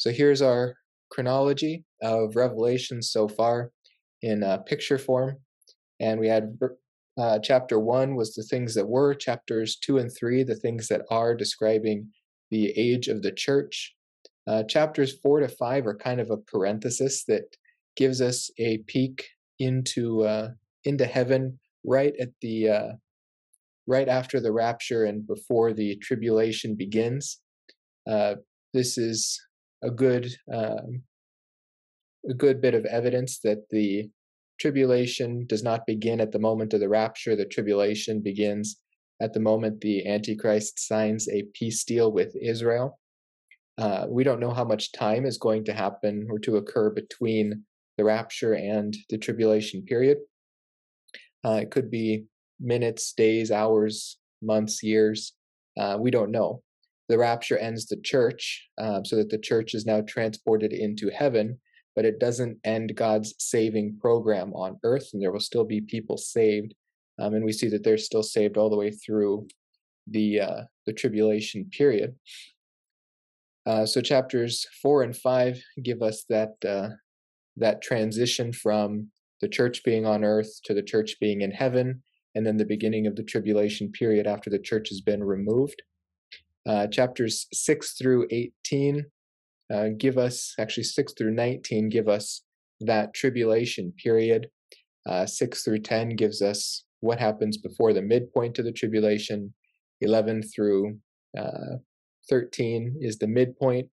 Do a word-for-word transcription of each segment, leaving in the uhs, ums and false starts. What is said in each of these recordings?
So here's our chronology of Revelation so far in uh, picture form. And we had uh, chapter one was the things that were, chapters two and three, the things that are, describing the age of the church. Uh, chapters four to five are kind of a parenthesis that gives us a peek into uh, into heaven right at the uh, right after the rapture and before the tribulation begins. Uh, this is a good um, a good bit of evidence that the tribulation does not begin at the moment of the rapture. The tribulation begins at the moment the Antichrist signs a peace deal with Israel. Uh, we don't know how much time is going to happen or to occur between the rapture and the tribulation period. Uh, it could be minutes, days, hours, months, years. Uh, we don't know. The rapture ends the church, uh, so that the church is now transported into heaven, but it doesn't end God's saving program on earth, and there will still be people saved. Um, and we see that they're still saved all the way through the uh, the tribulation period. Uh, so chapters four and five give us that uh, that transition from the church being on earth to the church being in heaven, and then the beginning of the tribulation period after the church has been removed. Uh, chapters six through eighteen uh, give us, actually six through nineteen give us that tribulation period. Uh, six through ten gives us what happens before the midpoint of the tribulation. eleven through uh, thirteen is the midpoint,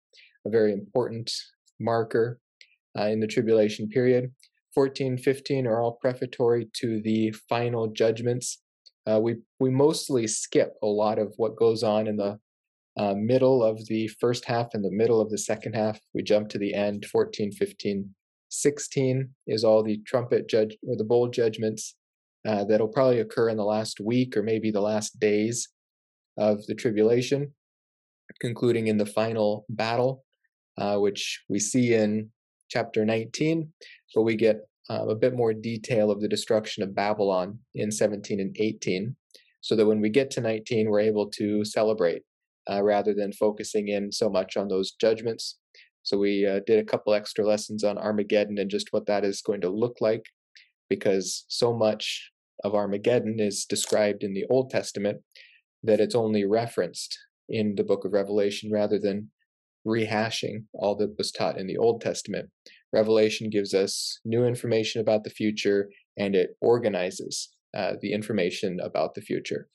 a very important marker uh, in the tribulation period. fourteen, fifteen are all prefatory to the final judgments. Uh, we, we mostly skip a lot of what goes on in the uh, middle of the first half and the middle of the second half. We jump to the end. fourteen, fifteen, sixteen is all the trumpet judge or the bowl judgments. Uh, that'll probably occur in the last week or maybe the last days of the tribulation, concluding in the final battle, uh, which we see in chapter nineteen, but we get uh, a bit more detail of the destruction of Babylon in seventeen and eighteen, so that when we get to nineteen, we're able to celebrate uh, rather than focusing in so much on those judgments. So we uh, did a couple extra lessons on Armageddon and just what that is going to look like, because so much of Armageddon is described in the Old Testament that it's only referenced in the book of Revelation rather than rehashing all that was taught in the Old Testament. Revelation gives us new information about the future, and it organizes uh, the information about the future.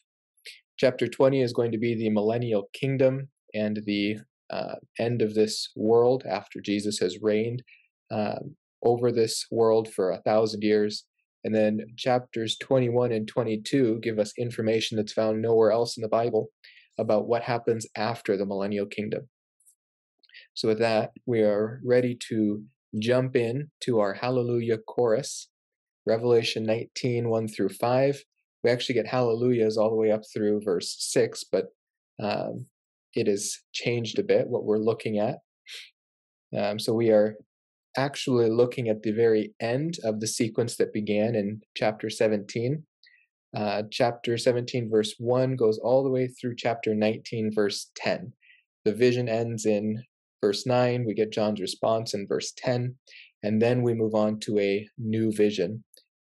Chapter twenty is going to be the millennial kingdom and the uh, end of this world after Jesus has reigned uh, over this world for a thousand years. And then chapters twenty-one and twenty-two give us information that's found nowhere else in the Bible about what happens after the millennial kingdom. So with that, we are ready to jump in to our Hallelujah Chorus, Revelation nineteen, one through five. We actually get hallelujahs all the way up through verse six, but um, it has changed a bit what we're looking at. Um, so we are actually looking at the very end of the sequence that began in chapter seventeen. Uh, chapter seventeen, verse one goes all the way through chapter nineteen, verse ten. The vision ends in verse nine. We get John's response in verse ten. And then we move on to a new vision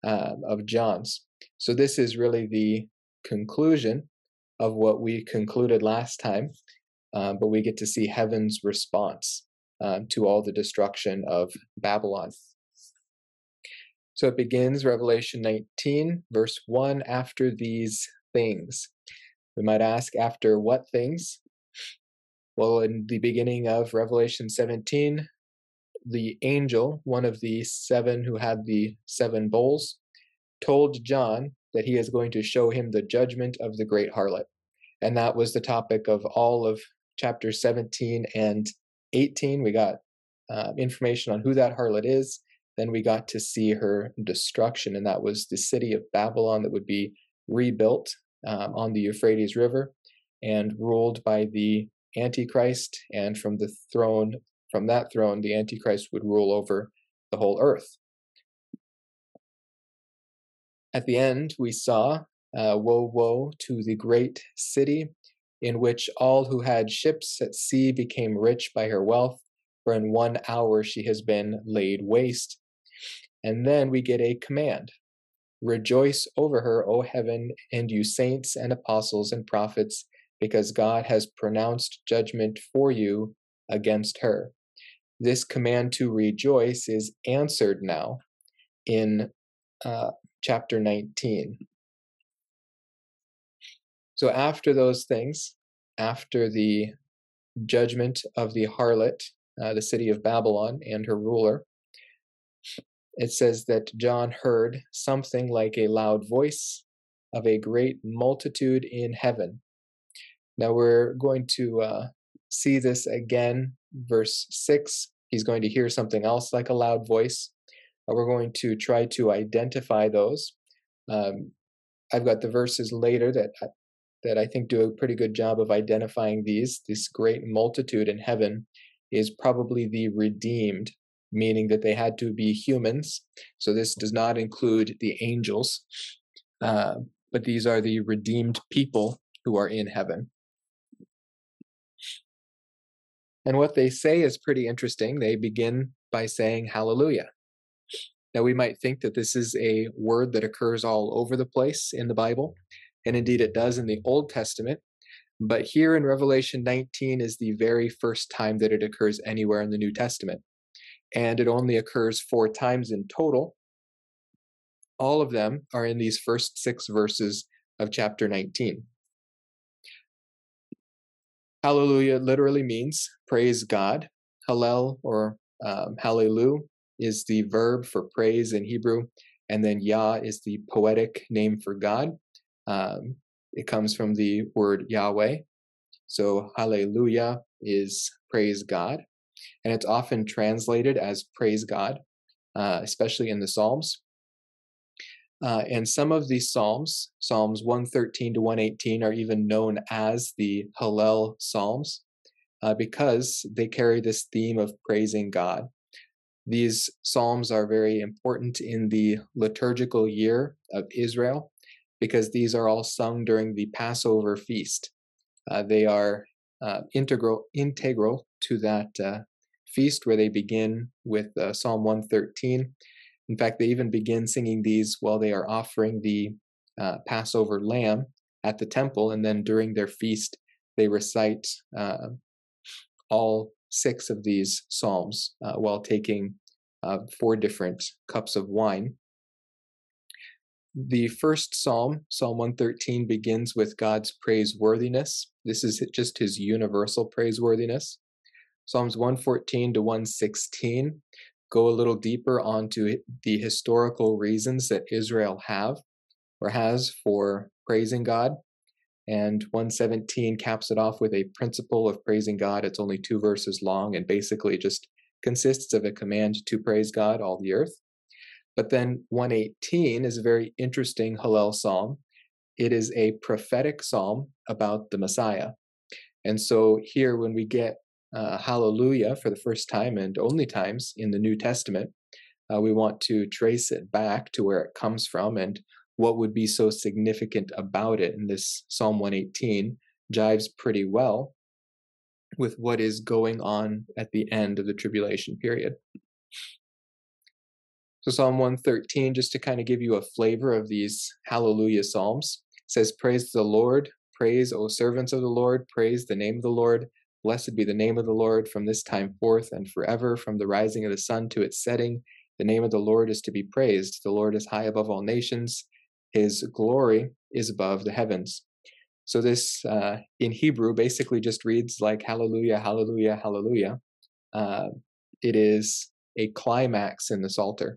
uh, of John's. So this is really the conclusion of what we concluded last time, uh, but we get to see heaven's response Um, to all the destruction of Babylon. So it begins Revelation nineteen, verse one, after these things. We might ask, after what things? Well, in the beginning of Revelation seventeen, the angel, one of the seven who had the seven bowls, told John that he is going to show him the judgment of the great harlot. And that was the topic of all of chapter seventeen and eighteen. We got uh, information on who that harlot is. Then we got to see her destruction, and that was the city of Babylon that would be rebuilt um, on the Euphrates River and ruled by the Antichrist. And from the throne, from that throne, the Antichrist would rule over the whole earth. At the end, we saw uh, woe, woe to the great city, in which all who had ships at sea became rich by her wealth, for in one hour she has been laid waste. And then we get a command. Rejoice over her, O heaven, and you saints and apostles and prophets, because God has pronounced judgment for you against her. This command to rejoice is answered now in uh, chapter nineteen. So after those things, after the judgment of the harlot, uh, the city of Babylon and her ruler, it says that John heard something like a loud voice of a great multitude in heaven. Now we're going to uh, see this again, verse six. He's going to hear something else like a loud voice. Uh, we're going to try to identify those. Um, I've got the verses later that, that I think do a pretty good job of identifying these. This great multitude in heaven is probably the redeemed, meaning that they had to be humans. So this does not include the angels, uh, but these are the redeemed people who are in heaven. And what they say is pretty interesting. They begin by saying hallelujah. Now we might think that this is a word that occurs all over the place in the Bible, and indeed it does in the Old Testament, but here in Revelation nineteen is the very first time that it occurs anywhere in the New Testament, and it only occurs four times in total. All of them are in these first six verses of chapter nineteen. Hallelujah literally means praise God. Hallel or um, hallelu is the verb for praise in Hebrew, and then Yah is the poetic name for God. Um, it comes from the word Yahweh. So hallelujah is praise God, and it's often translated as praise God, uh, especially in the Psalms. Uh, and some of these Psalms, Psalms one thirteen to one eighteen, are even known as the Hallel Psalms uh, because they carry this theme of praising God. These Psalms are very important in the liturgical year of Israel because these are all sung during the Passover feast. Uh, they are uh, integral, integral to that uh, feast where they begin with uh, Psalm one thirteen. In fact, they even begin singing these while they are offering the uh, Passover lamb at the temple, and then during their feast, they recite uh, all six of these psalms uh, while taking uh, four different cups of wine. The first psalm, Psalm one thirteen, begins with God's praiseworthiness. This is just his universal praiseworthiness. Psalms one fourteen to one sixteen go a little deeper onto the historical reasons that Israel have or has for praising God. And one seventeen caps it off with a principle of praising God. It's only two verses long and basically just consists of a command to praise God, all the earth. But then one eighteen is a very interesting Hallel psalm. It is a prophetic psalm about the Messiah. And so here when we get Uh, hallelujah for the first time and only times in the New Testament, uh, we want to trace it back to where it comes from and what would be so significant about it. And this Psalm one eighteen jives pretty well with what is going on at the end of the tribulation period. So Psalm one thirteen, just to kind of give you a flavor of these hallelujah psalms, says, praise the Lord, praise, O servants of the Lord, praise the name of the Lord. Blessed be the name of the Lord from this time forth and forever, from the rising of the sun to its setting. The name of the Lord is to be praised. The Lord is high above all nations. His glory is above the heavens. So this uh, in Hebrew basically just reads like hallelujah, hallelujah, hallelujah. Uh, it is a climax in the Psalter.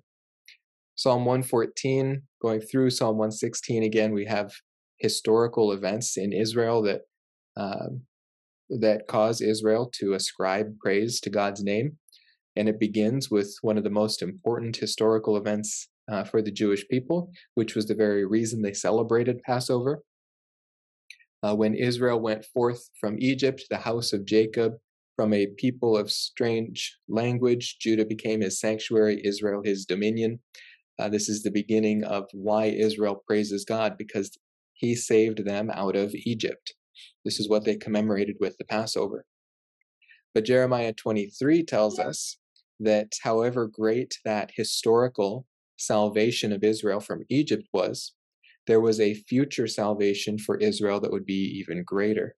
Psalm one fourteen, going through Psalm one sixteen, again, we have historical events in Israel that uh, that cause Israel to ascribe praise to God's name. And it begins with one of the most important historical events uh, for the Jewish people, which was the very reason they celebrated Passover. Uh, when Israel went forth from Egypt, the house of Jacob, from a people of strange language, Judah became his sanctuary, Israel his dominion. Uh, this is the beginning of why Israel praises God, because he saved them out of Egypt. This is what they commemorated with the Passover. But Jeremiah twenty-three tells us that however great that historical salvation of Israel from Egypt was, there was a future salvation for Israel that would be even greater.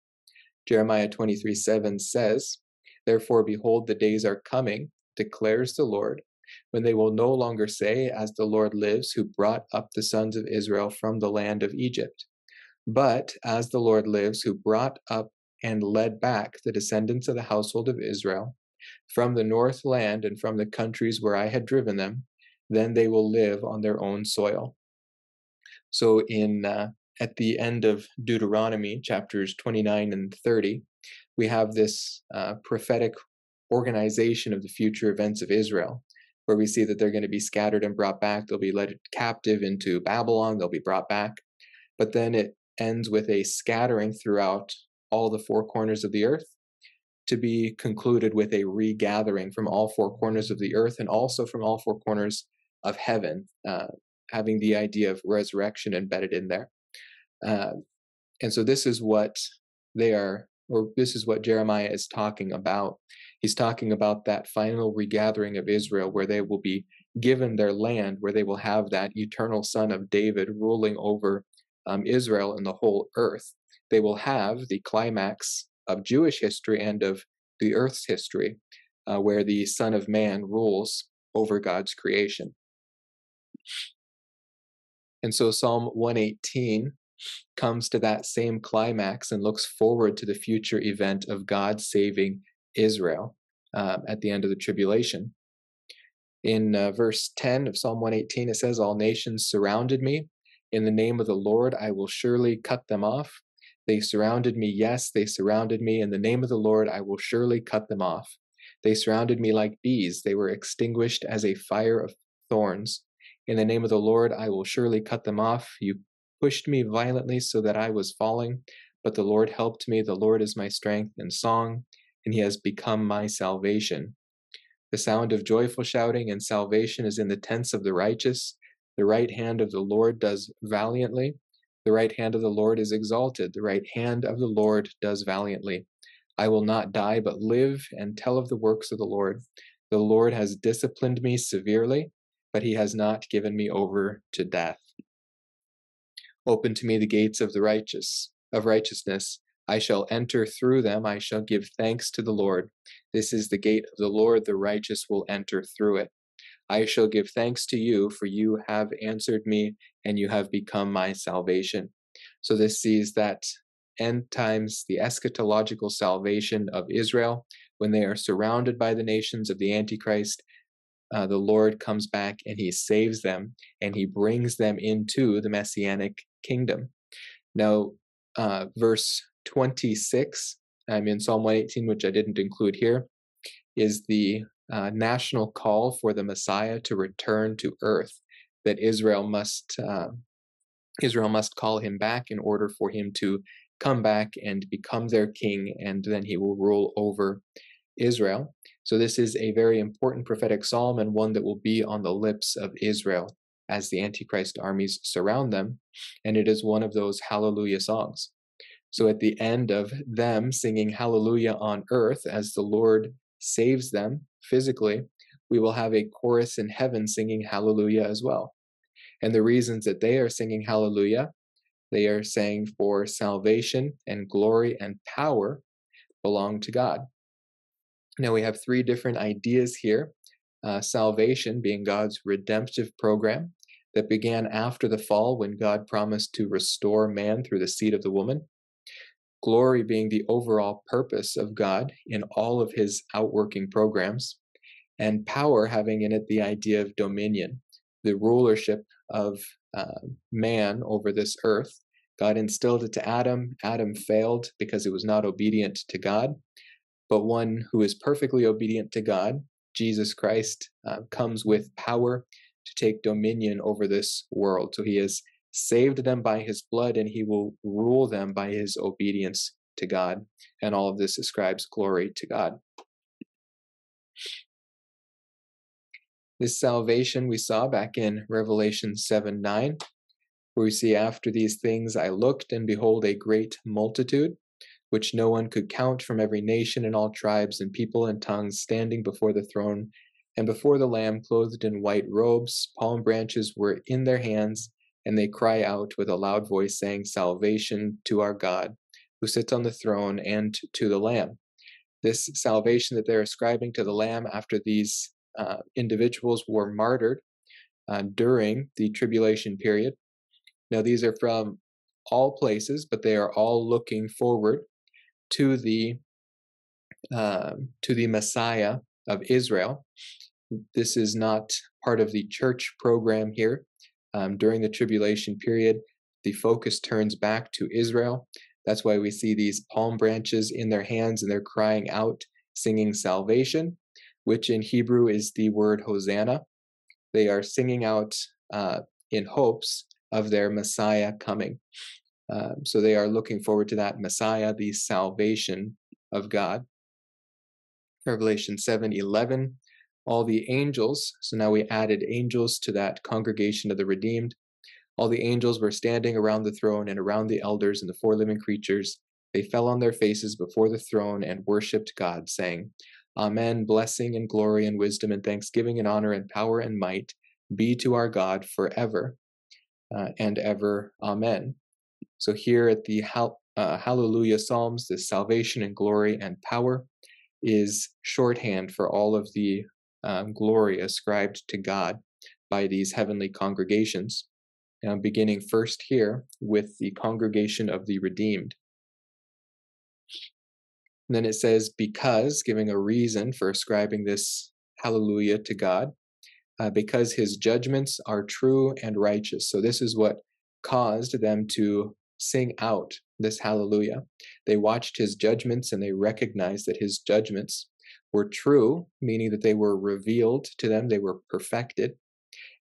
Jeremiah twenty-three seven says, "Therefore, behold, the days are coming, declares the Lord, when they will no longer say, 'As the Lord lives, who brought up the sons of Israel from the land of Egypt,' but 'As the Lord lives, who brought up and led back the descendants of the household of Israel from the north land and from the countries where I had driven them, then they will live on their own soil." So in uh, at the end of Deuteronomy, chapters twenty-nine and thirty, we have this uh, prophetic organization of the future events of Israel, where we see that they're going to be scattered and brought back. They'll be led captive into Babylon. They'll be brought back. But then it ends with a scattering throughout all the four corners of the earth, to be concluded with a regathering from all four corners of the earth and also from all four corners of heaven, uh, having the idea of resurrection embedded in there. Uh, and so this is what they are, or this is what Jeremiah is talking about. He's talking about that final regathering of Israel, where they will be given their land, where they will have that eternal son of David ruling over um, Israel and the whole earth. They will have the climax of Jewish history and of the earth's history, uh, where the Son of Man rules over God's creation. And so Psalm one eighteen comes to that same climax and looks forward to the future event of God saving Israel uh, at the end of the tribulation. In uh, verse ten of Psalm one eighteen, it says, "All nations surrounded me. In the name of the Lord, I will surely cut them off. They surrounded me, yes, they surrounded me. In the name of the Lord, I will surely cut them off. They surrounded me like bees. They were extinguished as a fire of thorns. In the name of the Lord, I will surely cut them off. You pushed me violently so that I was falling, but the Lord helped me. The Lord is my strength and song, and he has become my salvation. The sound of joyful shouting and salvation is in the tents of the righteous. The right hand of the Lord does valiantly. The right hand of the Lord is exalted. The right hand of the Lord does valiantly. I will not die, but live and tell of the works of the Lord. The Lord has disciplined me severely, but he has not given me over to death. Open to me the gates of the righteous, of righteousness. I shall enter through them. I shall give thanks to the Lord. This is the gate of the Lord. The righteous will enter through it. I shall give thanks to you, for you have answered me, and you have become my salvation." So this sees that end times, the eschatological salvation of Israel, when they are surrounded by the nations of the Antichrist, uh, the Lord comes back and he saves them, and he brings them into the Messianic kingdom. Now, uh, verse twenty-six, I'm in Psalm one eighteen, which I didn't include here, is the Uh, national call for the Messiah to return to earth, that Israel must uh, Israel must call him back in order for him to come back and become their king, and then he will rule over Israel. So this is a very important prophetic psalm, and one that will be on the lips of Israel as the Antichrist armies surround them, and it is one of those hallelujah songs. So at the end of them singing hallelujah on earth as the Lord saves them physically, we will have a chorus in heaven singing hallelujah as well. And the reasons that they are singing hallelujah, they are saying, for salvation and glory and power belong to God. Now we have three different ideas here. Uh, salvation being God's redemptive program that began after the fall, when God promised to restore man through the seed of the woman. Glory being the overall purpose of God in all of his outworking programs, and power having in it the idea of dominion, the rulership of uh, man over this earth. God instilled it to Adam. Adam failed because he was not obedient to God, but one who is perfectly obedient to God, Jesus Christ, uh, comes with power to take dominion over this world. So he is saved them by his blood, and he will rule them by his obedience to God. And all of this ascribes glory to God. This salvation we saw back in Revelation seven nine, where we see, "After these things I looked, and behold, a great multitude which no one could count, from every nation and all tribes and people and tongues, standing before the throne and before the Lamb, clothed in white robes. Palm branches were in their hands, and they cry out with a loud voice, saying, Salvation to our God, who sits on the throne, and to the Lamb. This salvation that they're ascribing to the Lamb, after these uh, individuals were martyred uh, during the tribulation period. Now, these are from all places, but they are all looking forward to the uh, to the Messiah of Israel. This is not part of the church program here. Um, during the tribulation period, the focus turns back to Israel. That's why we see these palm branches in their hands, and they're crying out, singing salvation, which in Hebrew is the word Hosanna. They are singing out uh, in hopes of their Messiah coming. Uh, so they are looking forward to that Messiah, the salvation of God. Revelation seven eleven, all the angels, so now we added angels to that congregation of the redeemed. All the angels were standing around the throne and around the elders and the four living creatures. They fell on their faces before the throne and worshipped God, saying, Amen, blessing and glory and wisdom and thanksgiving and honor and power and might be to our God forever uh, and ever. Amen. So here at the Hall- uh, Hallelujah Psalms, this salvation and glory and power is shorthand for all of the um, glory ascribed to God by these heavenly congregations. Now, beginning first here with the congregation of the redeemed. And then it says, because, giving a reason for ascribing this hallelujah to God, uh, because his judgments are true and righteous. So this is what caused them to sing out this hallelujah. They watched his judgments, and they recognized that his judgments were true, meaning that they were revealed to them, they were perfected,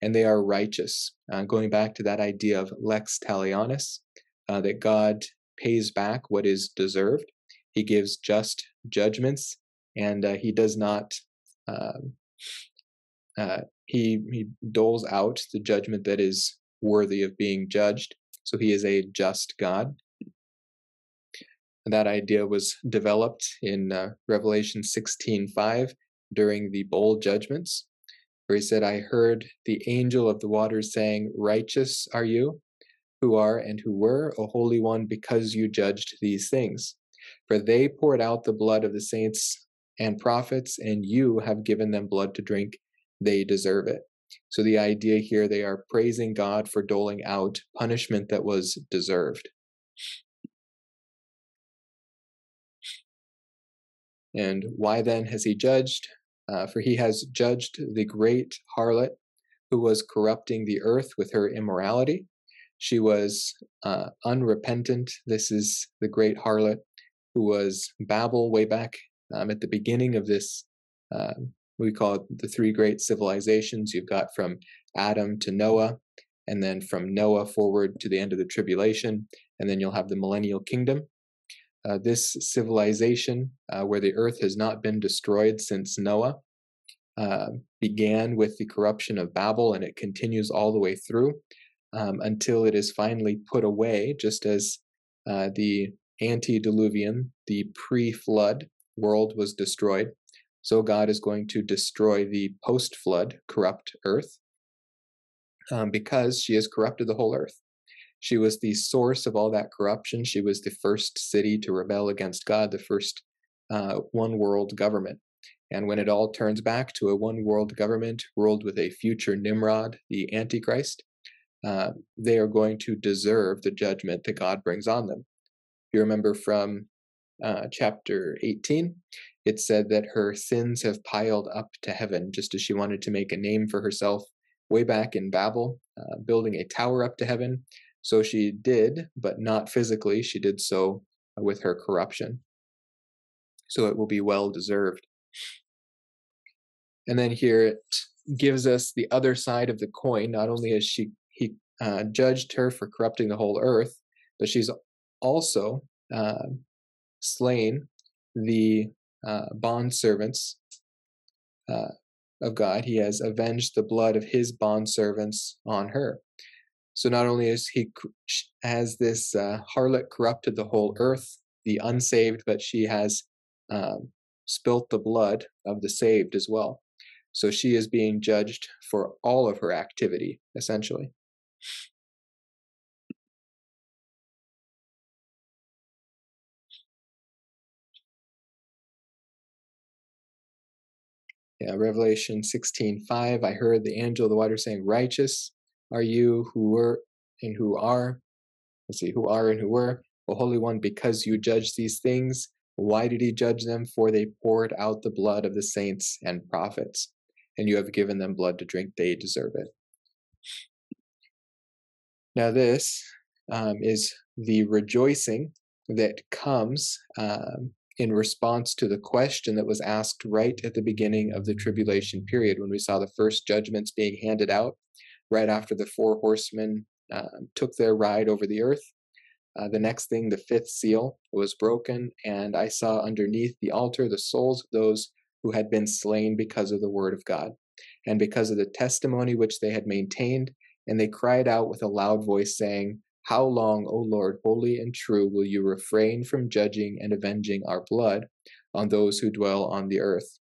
and they are righteous. Uh, going back to that idea of lex talionis, uh, that God pays back what is deserved. He gives just judgments, and uh, he does not, uh, uh, he, he doles out the judgment that is worthy of being judged. So he is a just God. And that idea was developed in uh, Revelation sixteen five during the bowl judgments, where he said, I heard the angel of the waters saying, Righteous are you, who are and who were, O Holy One, because you judged these things. For they poured out the blood of the saints and prophets, and you have given them blood to drink. They deserve it. So the idea here, they are praising God for doling out punishment that was deserved. And why then has he judged? Uh, for he has judged the great harlot who was corrupting the earth with her immorality. She was uh, unrepentant. This is the great harlot who was Babel way back um, at the beginning of this. Uh, we call it the three great civilizations. You've got from Adam to Noah, and then from Noah forward to the end of the tribulation, and then you'll have the millennial kingdom. Uh, this civilization, uh, where the earth has not been destroyed since Noah, uh, began with the corruption of Babel, and it continues all the way through um, until it is finally put away, just as uh, the antediluvian, the pre-flood world was destroyed. So God is going to destroy the post-flood corrupt earth um, because she has corrupted the whole earth. She was the source of all that corruption. She was the first city to rebel against God, the first uh, one-world government. And when it all turns back to a one-world government ruled with a future Nimrod, the Antichrist, uh, they are going to deserve the judgment that God brings on them. You remember from uh, chapter eighteen, it said that her sins have piled up to heaven, just as she wanted to make a name for herself way back in Babel, uh, building a tower up to heaven. So she did, but not physically. She did so with her corruption. So it will be well deserved. And then here it gives us the other side of the coin. Not only has she he uh, judged her for corrupting the whole earth, but she's also uh, slain the uh, bondservants uh, of God. He has avenged the blood of his bondservants on her. So not only is he has this uh, harlot corrupted the whole earth, the unsaved, but she has um, spilt the blood of the saved as well. So she is being judged for all of her activity, essentially. Yeah, Revelation sixteen five, I heard the angel of the water saying, righteous are you who were and who are. Let's see, who are and who were. O Holy One, because you judge these things. Why did he judge them? For they poured out the blood of the saints and prophets, and you have given them blood to drink. They deserve it. Now this um, is the rejoicing that comes um, in response to the question that was asked right at the beginning of the tribulation period, when we saw the first judgments being handed out right after the four horsemen uh, took their ride over the earth. Uh, the next thing, the fifth seal was broken, and I saw underneath the altar the souls of those who had been slain because of the word of God and because of the testimony which they had maintained, and they cried out with a loud voice, saying, How long, O Lord, holy and true, will you refrain from judging and avenging our blood on those who dwell on the earth?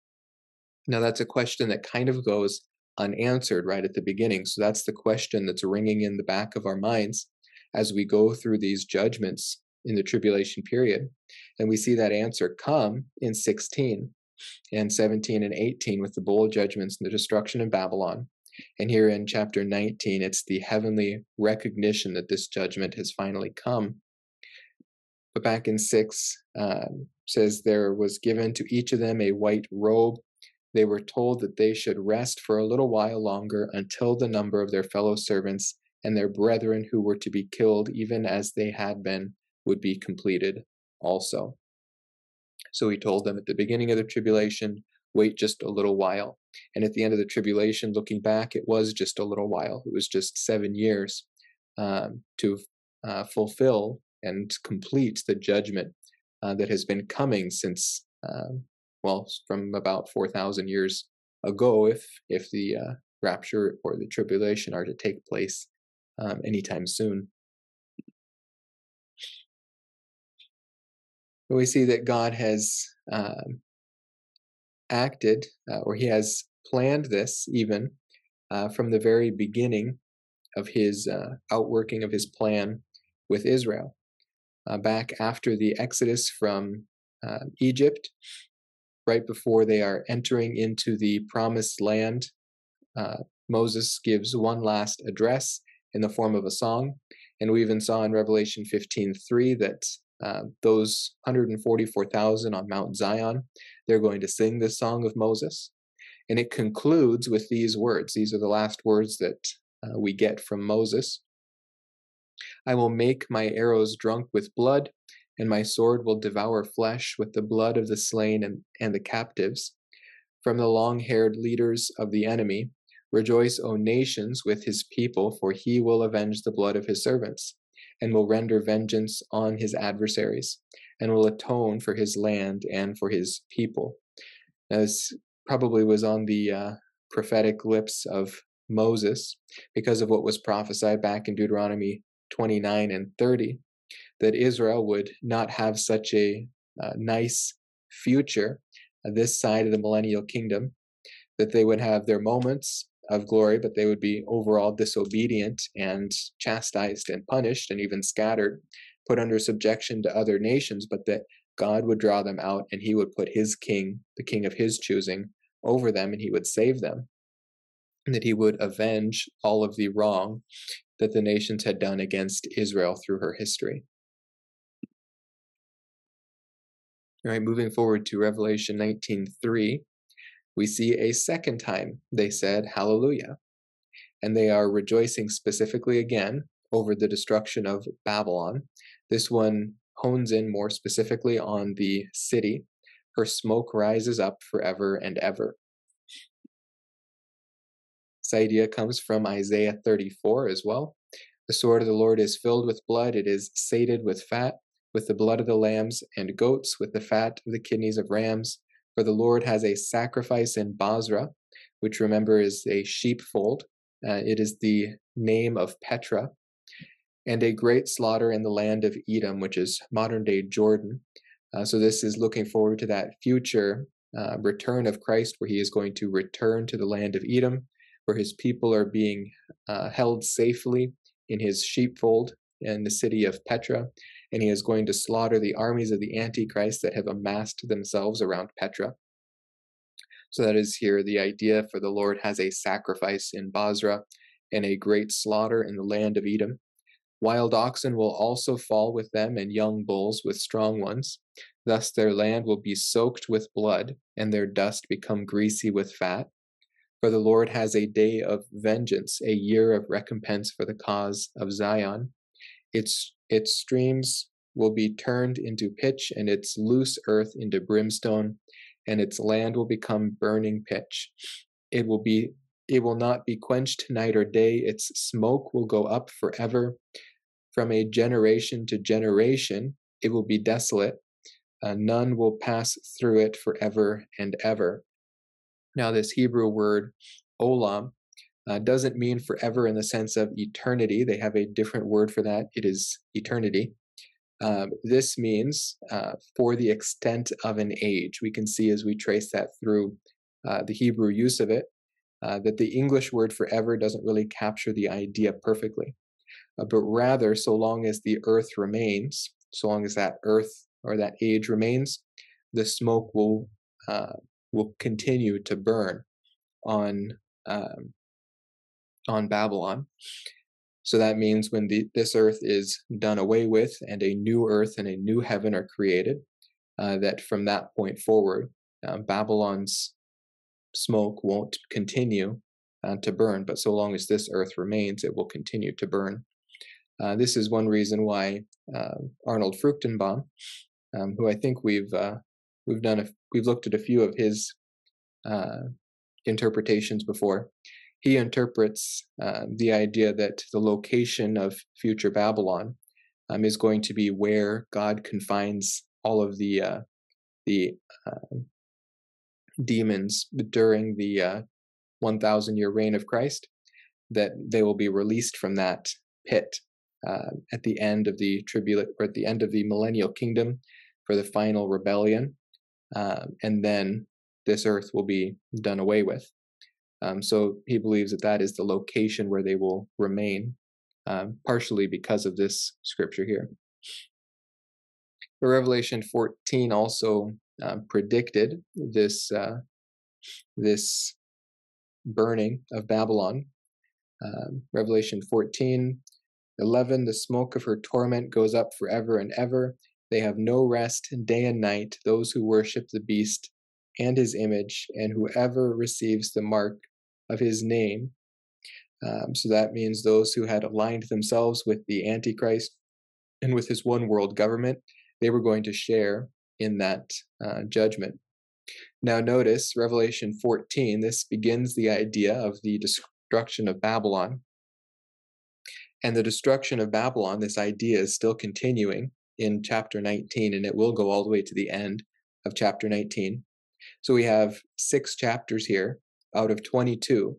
Now that's a question that kind of goes unanswered right at the beginning, so that's the question that's ringing in the back of our minds as we go through these judgments in the tribulation period. And we see that answer come in sixteen and seventeen and eighteen with the bowl judgments and the destruction of Babylon. And here in chapter nineteen, it's the heavenly recognition that this judgment has finally come. But back in six, uh, says there was given to each of them a white robe. They were told that they should rest for a little while longer until the number of their fellow servants and their brethren who were to be killed, even as they had been, would be completed also. So he told them at the beginning of the tribulation, wait just a little while. And at the end of the tribulation, looking back, it was just a little while. It was just seven years um, to uh, fulfill and complete the judgment uh, that has been coming since, um, well, from about four thousand years ago, if, if the uh, rapture or the tribulation are to take place Um, anytime soon. But we see that God has um, acted, uh, or he has planned this even uh, from the very beginning of his uh, outworking of his plan with Israel. Uh, back after the Exodus from uh, Egypt, right before they are entering into the promised land, uh, Moses gives one last address in the form of a song. And we even saw in Revelation fifteen three that uh, those one hundred forty-four thousand on Mount Zion, they're going to sing the song of Moses. And it concludes with these words. These are the last words that uh, we get from Moses. I will make my arrows drunk with blood, and my sword will devour flesh with the blood of the slain and, and the captives, from the long-haired leaders of the enemy. Rejoice, O nations, with his people, for he will avenge the blood of his servants, and will render vengeance on his adversaries, and will atone for his land and for his people. Now, this probably was on the uh, prophetic lips of Moses because of what was prophesied back in Deuteronomy twenty-nine and thirty, that Israel would not have such a uh, nice future uh, this side of the millennial kingdom, that they would have their moments of glory, but they would be overall disobedient and chastised and punished and even scattered, put under subjection to other nations, but that God would draw them out and he would put his king, the king of his choosing, over them, and he would save them, and that he would avenge all of the wrong that the nations had done against Israel through her history. All right, moving forward to Revelation nineteen three. We see a second time they said, Hallelujah. And they are rejoicing specifically again over the destruction of Babylon. This one hones in more specifically on the city. Her smoke rises up forever and ever. This idea comes from Isaiah thirty-four as well. The sword of the Lord is filled with blood. It is sated with fat, with the blood of the lambs and goats, with the fat of the kidneys of rams. For the Lord has a sacrifice in Basra, which remember is a sheepfold. Uh, it is the name of Petra. and a great slaughter in the land of Edom, which is modern-day Jordan. Uh, so this is looking forward to that future uh, return of Christ, where he is going to return to the land of Edom, where his people are being uh, held safely in his sheepfold in the city of Petra, and he is going to slaughter the armies of the Antichrist that have amassed themselves around Petra. So that is here the idea, for the Lord has a sacrifice in Basra and a great slaughter in the land of Edom. Wild oxen will also fall with them, and young bulls with strong ones. Thus their land will be soaked with blood, and their dust become greasy with fat. For the Lord has a day of vengeance, a year of recompense for the cause of Zion. Its, its streams will be turned into pitch, and its loose earth into brimstone, and its land will become burning pitch. It will be, it will not be quenched night or day. Its smoke will go up forever. From a generation to generation, it will be desolate. Uh, none will pass through it forever and ever. Now, this Hebrew word, olam, uh, doesn't mean forever in the sense of eternity. They have a different word for that. It is eternity. Um, this means uh, for the extent of an age. We can see as we trace that through uh, the Hebrew use of it, uh, that the English word forever doesn't really capture the idea perfectly. Uh, but rather, so long as the earth remains, so long as that earth or that age remains, the smoke will uh, will continue to burn on, um, on Babylon. So that means when the, this earth is done away with and a new earth and a new heaven are created, uh, that from that point forward, uh, Babylon's smoke won't continue uh, to burn. But so long as this earth remains, it will continue to burn. Uh, this is one reason why uh, Arnold Fruchtenbaum, um, who I think we've uh, we've done a, we've looked at a few of his uh, interpretations before. He interprets uh, the idea that the location of future Babylon um, is going to be where God confines all of the uh, the uh, demons during the uh, one thousand year reign of Christ, that they will be released from that pit uh, at the end of the tribula- or at the end of the millennial kingdom for the final rebellion, uh, and then this earth will be done away with. Um, so he believes that that is the location where they will remain, um, partially because of this scripture here. But Revelation fourteen also uh, predicted this uh, this burning of Babylon. Um, Revelation fourteen eleven, the smoke of her torment goes up forever and ever. They have no rest day and night, those who worship the beast and his image, and whoever receives the mark of his name. Um, so that means those who had aligned themselves with the Antichrist and with his one world government, they were going to share in that uh, judgment. Now notice Revelation fourteen, this begins the idea of the destruction of Babylon. And the destruction of Babylon, this idea is still continuing in chapter nineteen, and it will go all the way to the end of chapter nineteen. So we have six chapters here out of twenty-two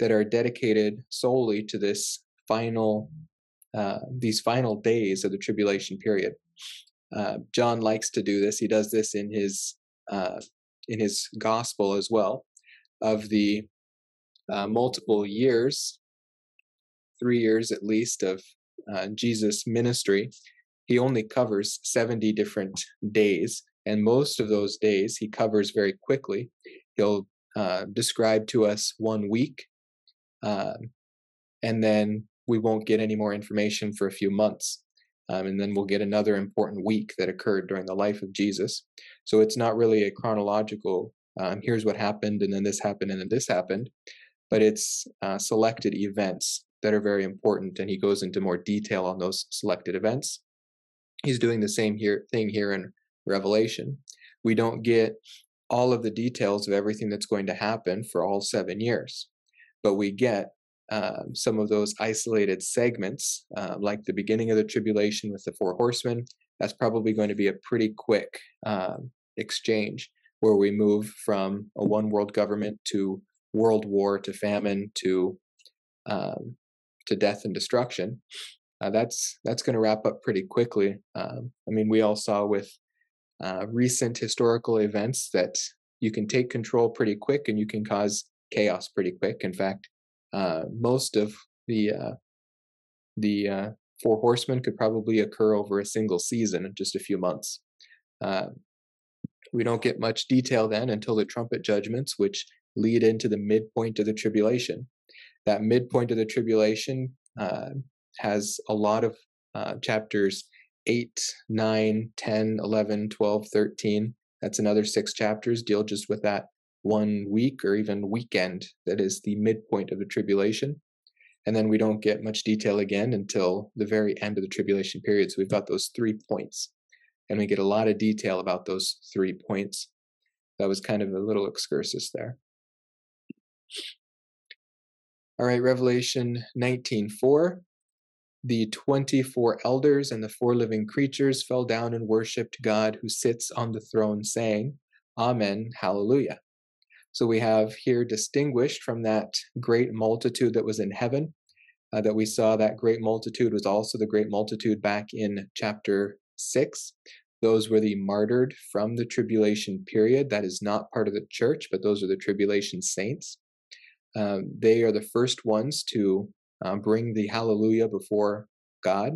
that are dedicated solely to this final, uh, these final days of the tribulation period. Uh, John likes to do this. He does this in his uh, in his gospel as well, of the uh, multiple years, three years at least of uh, Jesus' ministry. He only covers seventy different days. And most of those days he covers very quickly. He'll uh, describe to us one week, um, and then we won't get any more information for a few months. Um, and then we'll get another important week that occurred during the life of Jesus. So it's not really a chronological, um, here's what happened, and then this happened, and then this happened. But it's uh, selected events that are very important, and he goes into more detail on those selected events. He's doing the same here thing here in Revelation. We don't get all of the details of everything that's going to happen for all seven years, but we get uh, some of those isolated segments, uh, like the beginning of the tribulation with the four horsemen. That's probably going to be a pretty quick uh, exchange where we move from a one world government to world war to famine to um, to death and destruction. uh, that's that's going to wrap up pretty quickly. Um, I mean, we all saw with uh, recent historical events that you can take control pretty quick and you can cause chaos pretty quick. In fact, uh, most of the uh, the uh, four horsemen could probably occur over a single season in just a few months. Uh, we don't get much detail then until the trumpet judgments, which lead into the midpoint of the tribulation. That midpoint of the tribulation uh, has a lot of uh, chapters eight, nine, ten, eleven, twelve, thirteen. That's another six chapters deal just with that one week or even weekend that is the midpoint of the tribulation. And then we don't get much detail again until the very end of the tribulation period. So we've got those three points, and we get a lot of detail about those three points. That was kind of a little excursus there. All right, Revelation nineteen four. The twenty-four elders and the four living creatures fell down and worshipped God who sits on the throne, saying, Amen, Hallelujah. So we have here distinguished from that great multitude that was in heaven, uh, that we saw that great multitude was also the great multitude back in chapter six. Those were the martyred from the tribulation period. That is not part of the church, but those are the tribulation saints. Um, they are the first ones to uh, bring the hallelujah before God.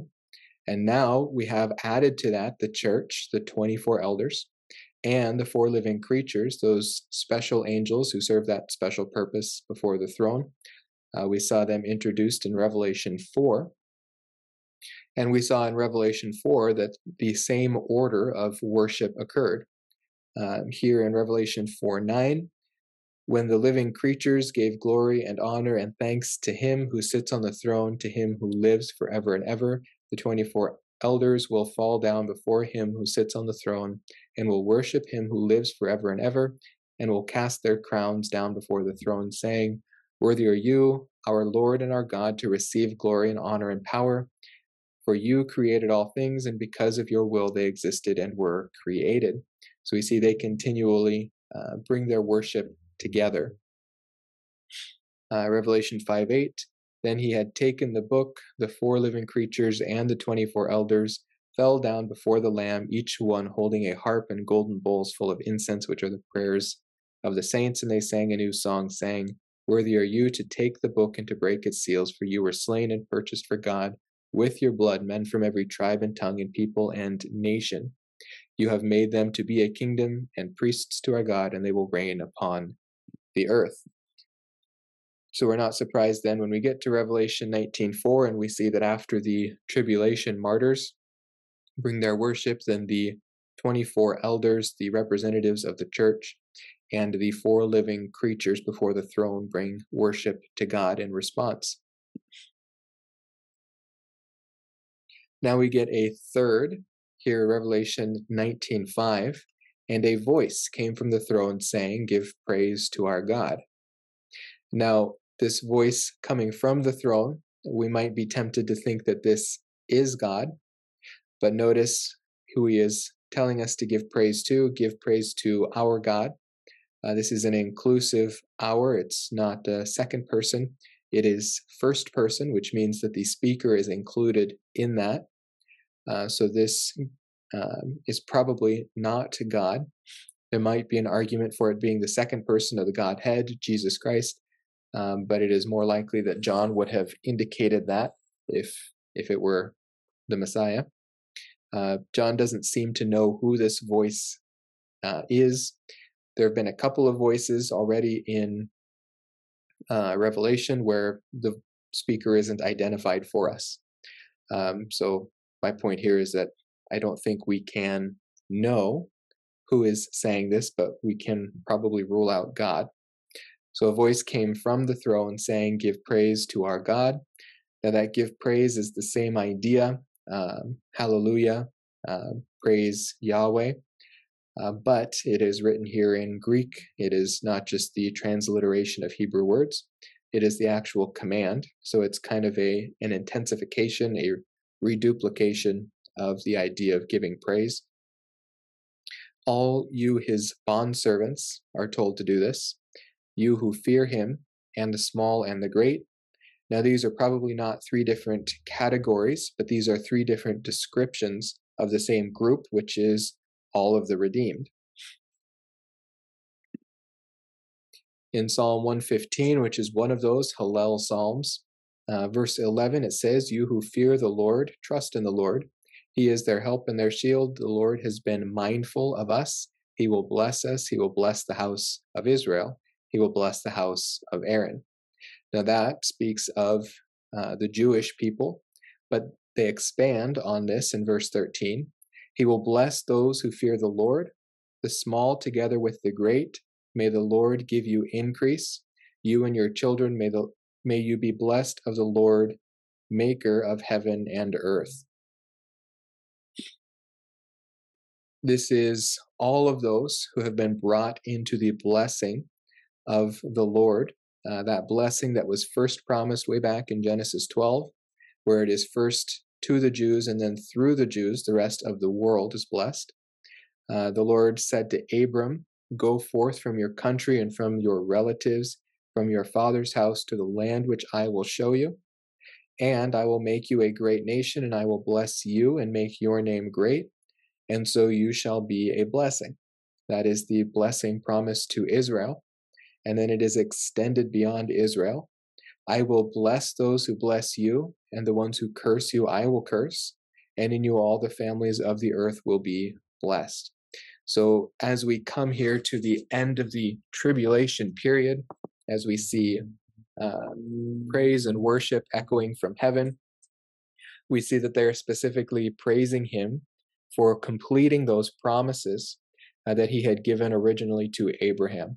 And now we have added to that the church, the twenty-four elders, and the four living creatures, those special angels who serve that special purpose before the throne. Uh, we saw them introduced in Revelation four. And we saw in Revelation four that the same order of worship occurred. Um, here in Revelation four nine, when the living creatures gave glory and honor and thanks to him who sits on the throne, to him who lives forever and ever, the twenty-four elders will fall down before him who sits on the throne and will worship him who lives forever and ever, and will cast their crowns down before the throne, saying, Worthy are you, our Lord and our God, to receive glory and honor and power. For you created all things, and because of your will they existed and were created. So we see they continually uh, bring their worship together. Uh, Revelation five eight, then he had taken the book, the four living creatures and the twenty-four elders fell down before the Lamb, each one holding a harp and golden bowls full of incense, which are the prayers of the saints. And they sang a new song, saying, Worthy are you to take the book and to break its seals, for you were slain and purchased for God with your blood, men from every tribe and tongue and people and nation. You have made them to be a kingdom and priests to our God, and they will reign upon the earth. So we're not surprised then when we get to Revelation nineteen four and we see that after the tribulation martyrs bring their worship, then the twenty-four elders, the representatives of the church, and the four living creatures before the throne bring worship to God in response. Now we get a third, here Revelation nineteen five, and a voice came from the throne saying, Give praise to our God. Now, this voice coming from the throne, we might be tempted to think that this is God, but notice who he is telling us to give praise to, give praise to our God. Uh, this is an inclusive our, it's not a second person. It is first person, which means that the speaker is included in that. Uh, so this um, is probably not God. There might be an argument for it being the second person of the Godhead, Jesus Christ, um, but it is more likely that John would have indicated that if, if it were the Messiah. Uh, John doesn't seem to know who this voice uh, is. There have been a couple of voices already in Uh, Revelation where the speaker isn't identified for us. Um, so my point here is that I don't think we can know who is saying this, but we can probably rule out God. So a voice came from the throne saying, Give praise to our God. Now that give praise is the same idea, um, hallelujah, uh, praise Yahweh. Uh, but it is written here in Greek. It is not just the transliteration of Hebrew words. It is the actual command. So it's kind of a an intensification, a reduplication of the idea of giving praise. All you, his bondservants, are told to do this, you who fear him, and the small and the great. Now, these are probably not three different categories, but these are three different descriptions of the same group, which is all of the redeemed. In Psalm one fifteen, which is one of those Hallel Psalms, uh, verse eleven, it says, "You who fear the Lord, trust in the Lord. He is their help and their shield. The Lord has been mindful of us. He will bless us. He will bless the house of Israel. He will bless the house of Aaron." Now that speaks of uh, the Jewish people, but they expand on this in verse thirteen. "He will bless those who fear the Lord, the small together with the great. May the Lord give you increase. You and your children, may, the, may you be blessed of the Lord, maker of heaven and earth." This is all of those who have been brought into the blessing of the Lord, uh, that blessing that was first promised way back in Genesis twelve, where it is first to the Jews and then through the Jews, the rest of the world is blessed. Uh, the Lord said to Abram, "Go forth from your country and from your relatives, from your father's house to the land which I will show you. And I will make you a great nation, and I will bless you and make your name great. And so you shall be a blessing." That is the blessing promised to Israel. And then it is extended beyond Israel. "I will bless those who bless you, and the ones who curse you I will curse. And in you all the families of the earth will be blessed." So as we come here to the end of the tribulation period, as we see uh, praise and worship echoing from heaven, we see that they're specifically praising him for completing those promises uh, that he had given originally to Abraham.